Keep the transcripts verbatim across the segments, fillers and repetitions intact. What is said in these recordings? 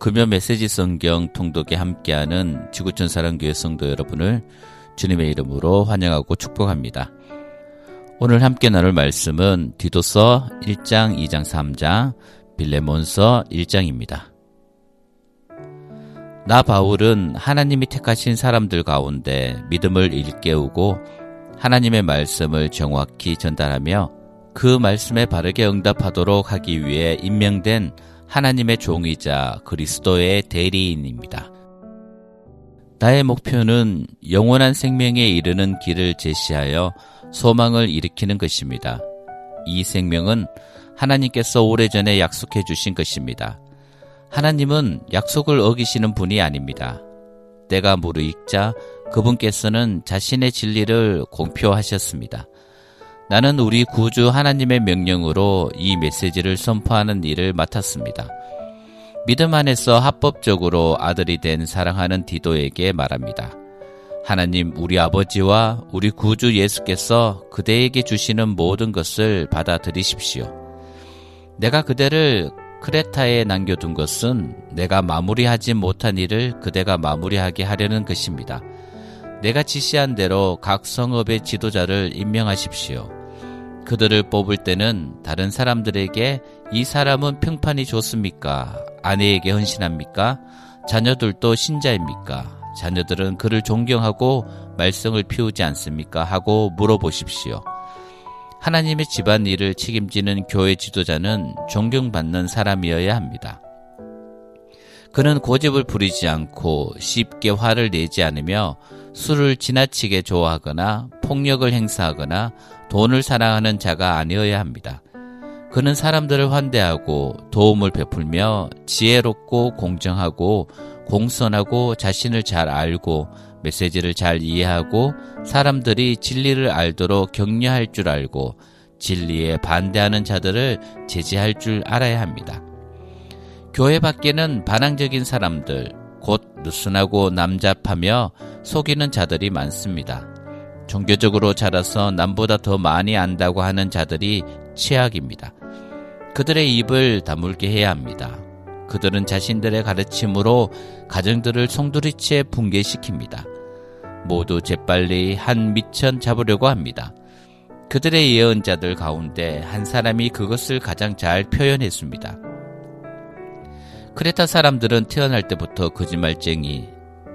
금요 메시지 성경 통독에 함께하는 지구촌 사랑교회 성도 여러분을 주님의 이름으로 환영하고 축복합니다. 오늘 함께 나눌 말씀은 디도서 일 장, 이 장, 삼 장, 빌레몬서 일 장입니다. 나 바울은 하나님이 택하신 사람들 가운데 믿음을 일깨우고 하나님의 말씀을 정확히 전달하며 그 말씀에 바르게 응답하도록 하기 위해 임명된 하나님의 종이자 그리스도의 대리인입니다. 나의 목표는 영원한 생명에 이르는 길을 제시하여 소망을 일으키는 것입니다. 이 생명은 하나님께서 오래전에 약속해 주신 것입니다. 하나님은 약속을 어기시는 분이 아닙니다. 때가 무르익자 그분께서는 자신의 진리를 공표하셨습니다. 나는 우리 구주 하나님의 명령으로 이 메시지를 선포하는 일을 맡았습니다. 믿음 안에서 합법적으로 아들이 된 사랑하는 디도에게 말합니다. 하나님 우리 아버지와 우리 구주 예수께서 그대에게 주시는 모든 것을 받아들이십시오. 내가 그대를 크레타에 남겨둔 것은 내가 마무리하지 못한 일을 그대가 마무리하게 하려는 것입니다. 내가 지시한 대로 각 성읍의 지도자를 임명하십시오. 그들을 뽑을 때는 다른 사람들에게 이 사람은 평판이 좋습니까? 아내에게 헌신합니까? 자녀들도 신자입니까? 자녀들은 그를 존경하고 말썽을 피우지 않습니까? 하고 물어보십시오. 하나님의 집안일을 책임지는 교회 지도자는 존경받는 사람이어야 합니다. 그는 고집을 부리지 않고 쉽게 화를 내지 않으며 술을 지나치게 좋아하거나 폭력을 행사하거나 돈을 사랑하는 자가 아니어야 합니다. 그는 사람들을 환대하고 도움을 베풀며 지혜롭고 공정하고 공손하고 자신을 잘 알고 메시지를 잘 이해하고 사람들이 진리를 알도록 격려할 줄 알고 진리에 반대하는 자들을 제지할 줄 알아야 합니다. 교회 밖에는 반항적인 사람들, 곧 느슨하고 남잡하며 속이는 자들이 많습니다. 종교적으로 자라서 남보다 더 많이 안다고 하는 자들이 최악입니다. 그들의 입을 다물게 해야 합니다. 그들은 자신들의 가르침으로 가정들을 송두리째 붕괴시킵니다. 모두 재빨리 한 미천 잡으려고 합니다. 그들의 예언자들 가운데 한 사람이 그것을 가장 잘 표현했습니다. 크레타 사람들은 태어날 때부터 거짓말쟁이,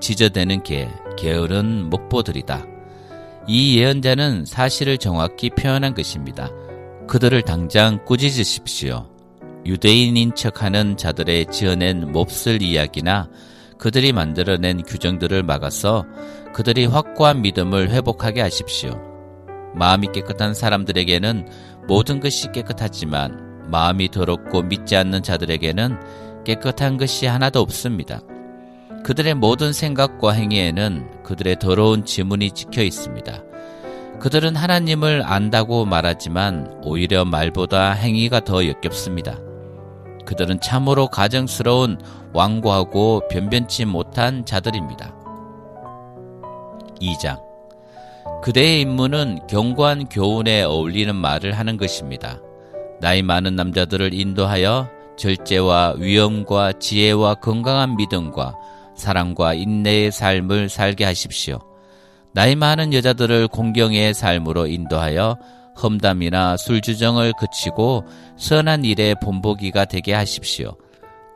지저대는 개, 게으른 목보들이다. 이 예언자는 사실을 정확히 표현한 것입니다. 그들을 당장 꾸짖으십시오. 유대인인 척하는 자들의 지어낸 몹쓸 이야기나 그들이 만들어낸 규정들을 막아서 그들이 확고한 믿음을 회복하게 하십시오. 마음이 깨끗한 사람들에게는 모든 것이 깨끗하지만 마음이 더럽고 믿지 않는 자들에게는 깨끗한 것이 하나도 없습니다. 그들의 모든 생각과 행위에는 그들의 더러운 지문이 찍혀 있습니다. 그들은 하나님을 안다고 말하지만 오히려 말보다 행위가 더 역겹습니다. 그들은 참으로 가증스러운 완고하고 변변치 못한 자들입니다. 이 장. 그대의 임무는 견고한 교훈에 어울리는 말을 하는 것입니다. 나이 많은 남자들을 인도하여 절제와 위엄과 지혜와 건강한 믿음과 사랑과 인내의 삶을 살게 하십시오. 나이 많은 여자들을 공경의 삶으로 인도하여 험담이나 술주정을 그치고 선한 일에 본보기가 되게 하십시오.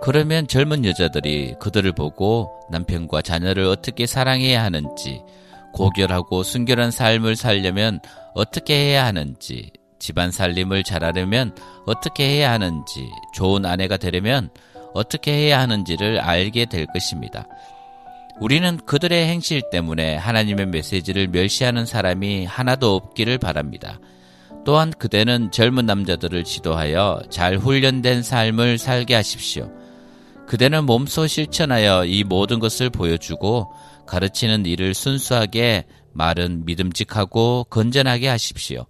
그러면 젊은 여자들이 그들을 보고 남편과 자녀를 어떻게 사랑해야 하는지, 고결하고 순결한 삶을 살려면 어떻게 해야 하는지, 집안 살림을 잘하려면 어떻게 해야 하는지, 좋은 아내가 되려면 어떻게 해야 하는지를 알게 될 것입니다. 우리는 그들의 행실 때문에 하나님의 메시지를 멸시하는 사람이 하나도 없기를 바랍니다. 또한 그대는 젊은 남자들을 지도하여 잘 훈련된 삶을 살게 하십시오. 그대는 몸소 실천하여 이 모든 것을 보여주고 가르치는 일을 순수하게, 말은 믿음직하고 건전하게 하십시오.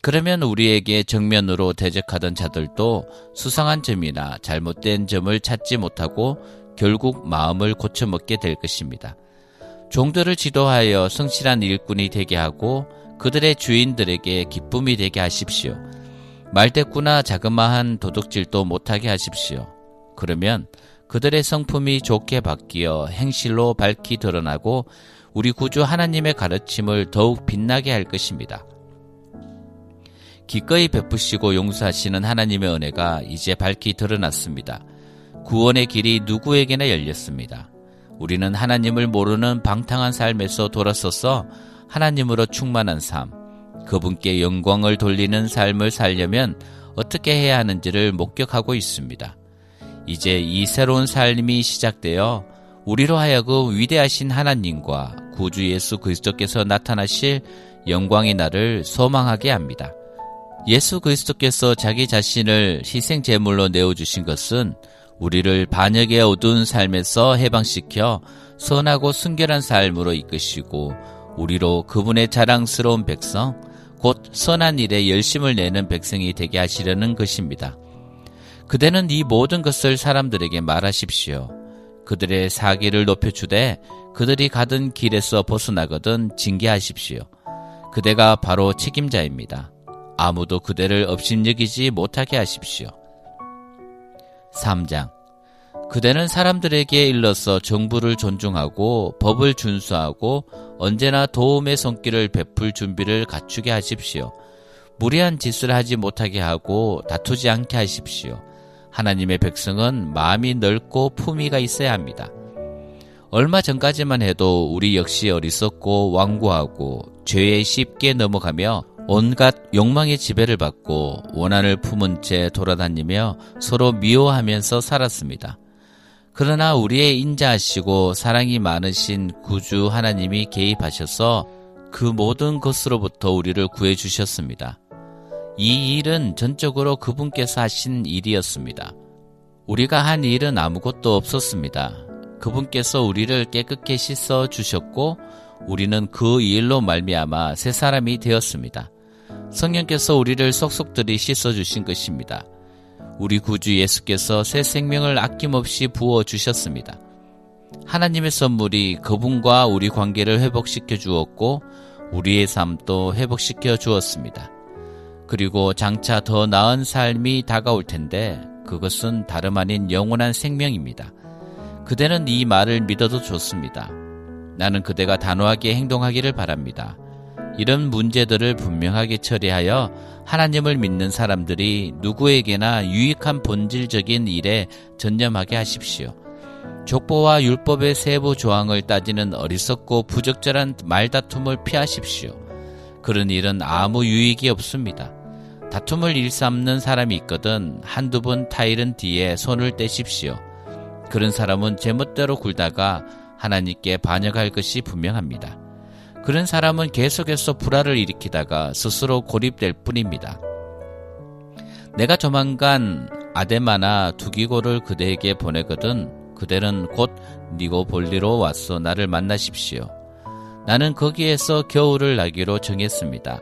그러면 우리에게 정면으로 대적하던 자들도 수상한 점이나 잘못된 점을 찾지 못하고 결국 마음을 고쳐먹게 될 것입니다. 종들을 지도하여 성실한 일꾼이 되게 하고 그들의 주인들에게 기쁨이 되게 하십시오. 말대꾸나 자그마한 도둑질도 못하게 하십시오. 그러면 그들의 성품이 좋게 바뀌어 행실로 밝히 드러나고 우리 구주 하나님의 가르침을 더욱 빛나게 할 것입니다. 기꺼이 베푸시고 용서하시는 하나님의 은혜가 이제 밝히 드러났습니다. 구원의 길이 누구에게나 열렸습니다. 우리는 하나님을 모르는 방탕한 삶에서 돌아서서 하나님으로 충만한 삶, 그분께 영광을 돌리는 삶을 살려면 어떻게 해야 하는지를 목격하고 있습니다. 이제 이 새로운 삶이 시작되어 우리로 하여금 위대하신 하나님과 구주 예수 그리스도께서 나타나실 영광의 날을 소망하게 합니다. 예수 그리스도께서 자기 자신을 희생 제물로 내어주신 것은 우리를 반역의 어두운 삶에서 해방시켜 선하고 순결한 삶으로 이끄시고 우리로 그분의 자랑스러운 백성, 곧 선한 일에 열심을 내는 백성이 되게 하시려는 것입니다. 그대는 이 모든 것을 사람들에게 말하십시오. 그들의 사기를 높여주되 그들이 가던 길에서 벗어나거든 징계하십시오. 그대가 바로 책임자입니다. 아무도 그대를 업신여기지 못하게 하십시오. 삼 장. 그대는 사람들에게 일러서 정부를 존중하고 법을 준수하고 언제나 도움의 손길을 베풀 준비를 갖추게 하십시오. 무례한 짓을 하지 못하게 하고 다투지 않게 하십시오. 하나님의 백성은 마음이 넓고 품위가 있어야 합니다. 얼마 전까지만 해도 우리 역시 어리석고 완고하고 죄에 쉽게 넘어가며 온갖 욕망의 지배를 받고 원한을 품은 채 돌아다니며 서로 미워하면서 살았습니다. 그러나 우리의 인자하시고 사랑이 많으신 구주 하나님이 개입하셔서 그 모든 것으로부터 우리를 구해주셨습니다. 이 일은 전적으로 그분께서 하신 일이었습니다. 우리가 한 일은 아무것도 없었습니다. 그분께서 우리를 깨끗게 씻어 주셨고 우리는 그 일로 말미암아 새 사람이 되었습니다. 성령께서 우리를 속속들이 씻어주신 것입니다. 우리 구주 예수께서 새 생명을 아낌없이 부어주셨습니다. 하나님의 선물이 그분과 우리 관계를 회복시켜 주었고 우리의 삶도 회복시켜 주었습니다. 그리고 장차 더 나은 삶이 다가올 텐데 그것은 다름 아닌 영원한 생명입니다. 그대는 이 말을 믿어도 좋습니다. 나는 그대가 단호하게 행동하기를 바랍니다. 이런 문제들을 분명하게 처리하여 하나님을 믿는 사람들이 누구에게나 유익한 본질적인 일에 전념하게 하십시오. 족보와 율법의 세부 조항을 따지는 어리석고 부적절한 말다툼을 피하십시오. 그런 일은 아무 유익이 없습니다. 다툼을 일삼는 사람이 있거든 한두 번 타이른 뒤에 손을 떼십시오. 그런 사람은 제멋대로 굴다가 하나님께 반역할 것이 분명합니다. 그런 사람은 계속해서 불화를 일으키다가 스스로 고립될 뿐입니다. 내가 조만간 아데마나 두기고를 그대에게 보내거든 그대는 곧 니고볼리로 와서 나를 만나십시오. 나는 거기에서 겨울을 나기로 정했습니다.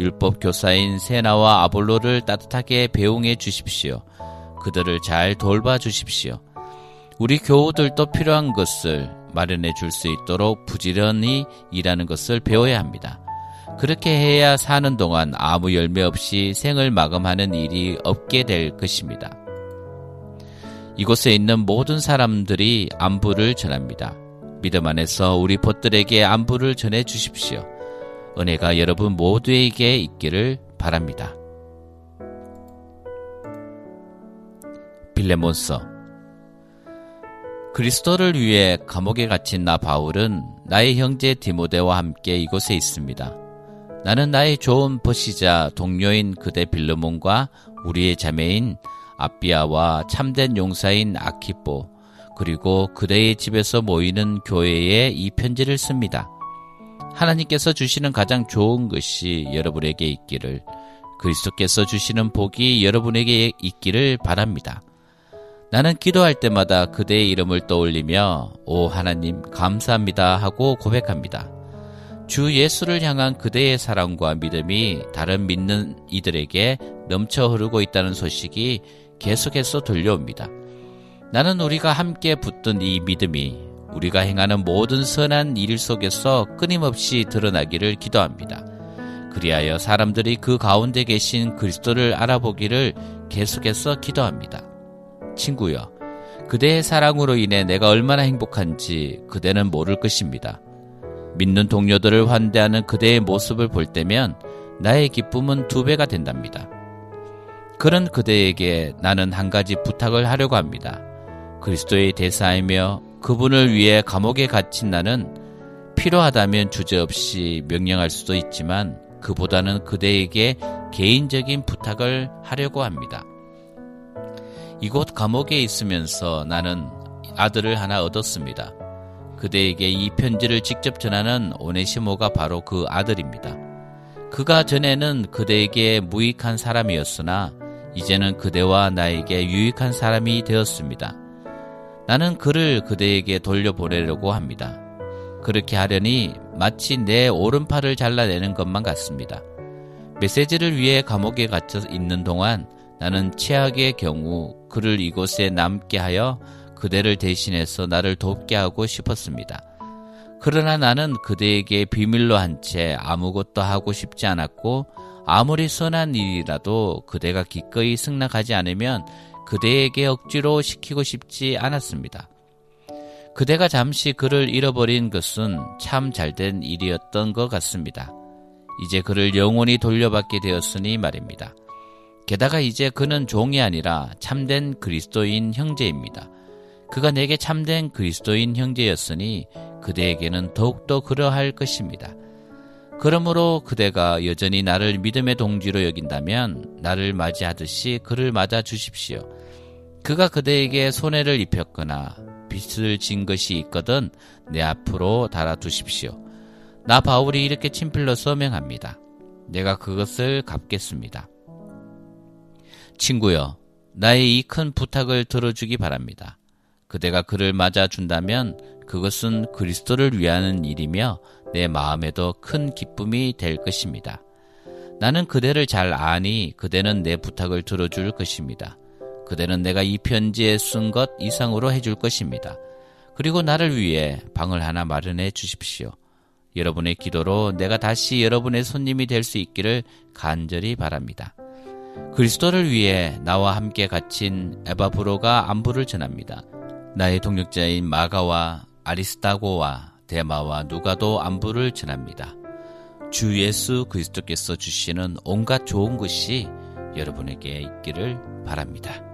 율법 교사인 세나와 아볼로를 따뜻하게 배웅해 주십시오. 그들을 잘 돌봐 주십시오. 우리 교우들도 필요한 것을 마련해 줄 수 있도록 부지런히 일하는 것을 배워야 합니다. 그렇게 해야 사는 동안 아무 열매 없이 생을 마감하는 일이 없게 될 것입니다. 이곳에 있는 모든 사람들이 안부를 전합니다. 믿음 안에서 우리 벗들에게 안부를 전해 주십시오. 은혜가 여러분 모두에게 있기를 바랍니다. 빌레몬서. 그리스도를 위해 감옥에 갇힌 나 바울은 나의 형제 디모데와 함께 이곳에 있습니다. 나는 나의 좋은 벗이자 동료인 그대 빌레몬과 우리의 자매인 아비아와 참된 용사인 아킵보 그리고 그대의 집에서 모이는 교회에 이 편지를 씁니다. 하나님께서 주시는 가장 좋은 것이 여러분에게 있기를, 그리스도께서 주시는 복이 여러분에게 있기를 바랍니다. 나는 기도할 때마다 그대의 이름을 떠올리며 오 하나님 감사합니다 하고 고백합니다. 주 예수를 향한 그대의 사랑과 믿음이 다른 믿는 이들에게 넘쳐 흐르고 있다는 소식이 계속해서 들려옵니다. 나는 우리가 함께 붙든 이 믿음이 우리가 행하는 모든 선한 일 속에서 끊임없이 드러나기를 기도합니다. 그리하여 사람들이 그 가운데 계신 그리스도를 알아보기를 계속해서 기도합니다. 친구여, 그대의 사랑으로 인해 내가 얼마나 행복한지 그대는 모를 것입니다. 믿는 동료들을 환대하는 그대의 모습을 볼 때면 나의 기쁨은 두 배가 된답니다. 그런 그대에게 나는 한 가지 부탁을 하려고 합니다. 그리스도의 대사이며 그분을 위해 감옥에 갇힌 나는 필요하다면 주제없이 명령할 수도 있지만 그보다는 그대에게 개인적인 부탁을 하려고 합니다. 이곳 감옥에 있으면서 나는 아들을 하나 얻었습니다. 그대에게 이 편지를 직접 전하는 오네시모가 바로 그 아들입니다. 그가 전에는 그대에게 무익한 사람이었으나 이제는 그대와 나에게 유익한 사람이 되었습니다. 나는 그를 그대에게 돌려보내려고 합니다. 그렇게 하려니 마치 내 오른팔을 잘라내는 것만 같습니다. 메시지를 위해 감옥에 갇혀 있는 동안 나는 최악의 경우 그를 이곳에 남게 하여 그대를 대신해서 나를 돕게 하고 싶었습니다. 그러나 나는 그대에게 비밀로 한 채 아무것도 하고 싶지 않았고 아무리 선한 일이라도 그대가 기꺼이 승낙하지 않으면 그대에게 억지로 시키고 싶지 않았습니다. 그대가 잠시 그를 잃어버린 것은 참 잘된 일이었던 것 같습니다. 이제 그를 영원히 돌려받게 되었으니 말입니다. 게다가 이제 그는 종이 아니라 참된 그리스도인 형제입니다. 그가 내게 참된 그리스도인 형제였으니 그대에게는 더욱더 그러할 것입니다. 그러므로 그대가 여전히 나를 믿음의 동지로 여긴다면 나를 맞이하듯이 그를 맞아 주십시오. 그가 그대에게 손해를 입혔거나 빚을 진 것이 있거든 내 앞으로 달아두십시오. 나 바울이 이렇게 친필로 서명합니다. 내가 그것을 갚겠습니다. 친구여, 나의 이 큰 부탁을 들어주기 바랍니다. 그대가 그를 맞아준다면 그것은 그리스도를 위하는 일이며 내 마음에도 큰 기쁨이 될 것입니다. 나는 그대를 잘 아니 그대는 내 부탁을 들어줄 것입니다. 그대는 내가 이 편지에 쓴 것 이상으로 해줄 것입니다. 그리고 나를 위해 방을 하나 마련해 주십시오. 여러분의 기도로 내가 다시 여러분의 손님이 될 수 있기를 간절히 바랍니다. 그리스도를 위해 나와 함께 갇힌 에바브로가 안부를 전합니다. 나의 동역자인 마가와 아리스타고와 데마와 누가도 안부를 전합니다. 주 예수 그리스도께서 주시는 온갖 좋은 것이 여러분에게 있기를 바랍니다.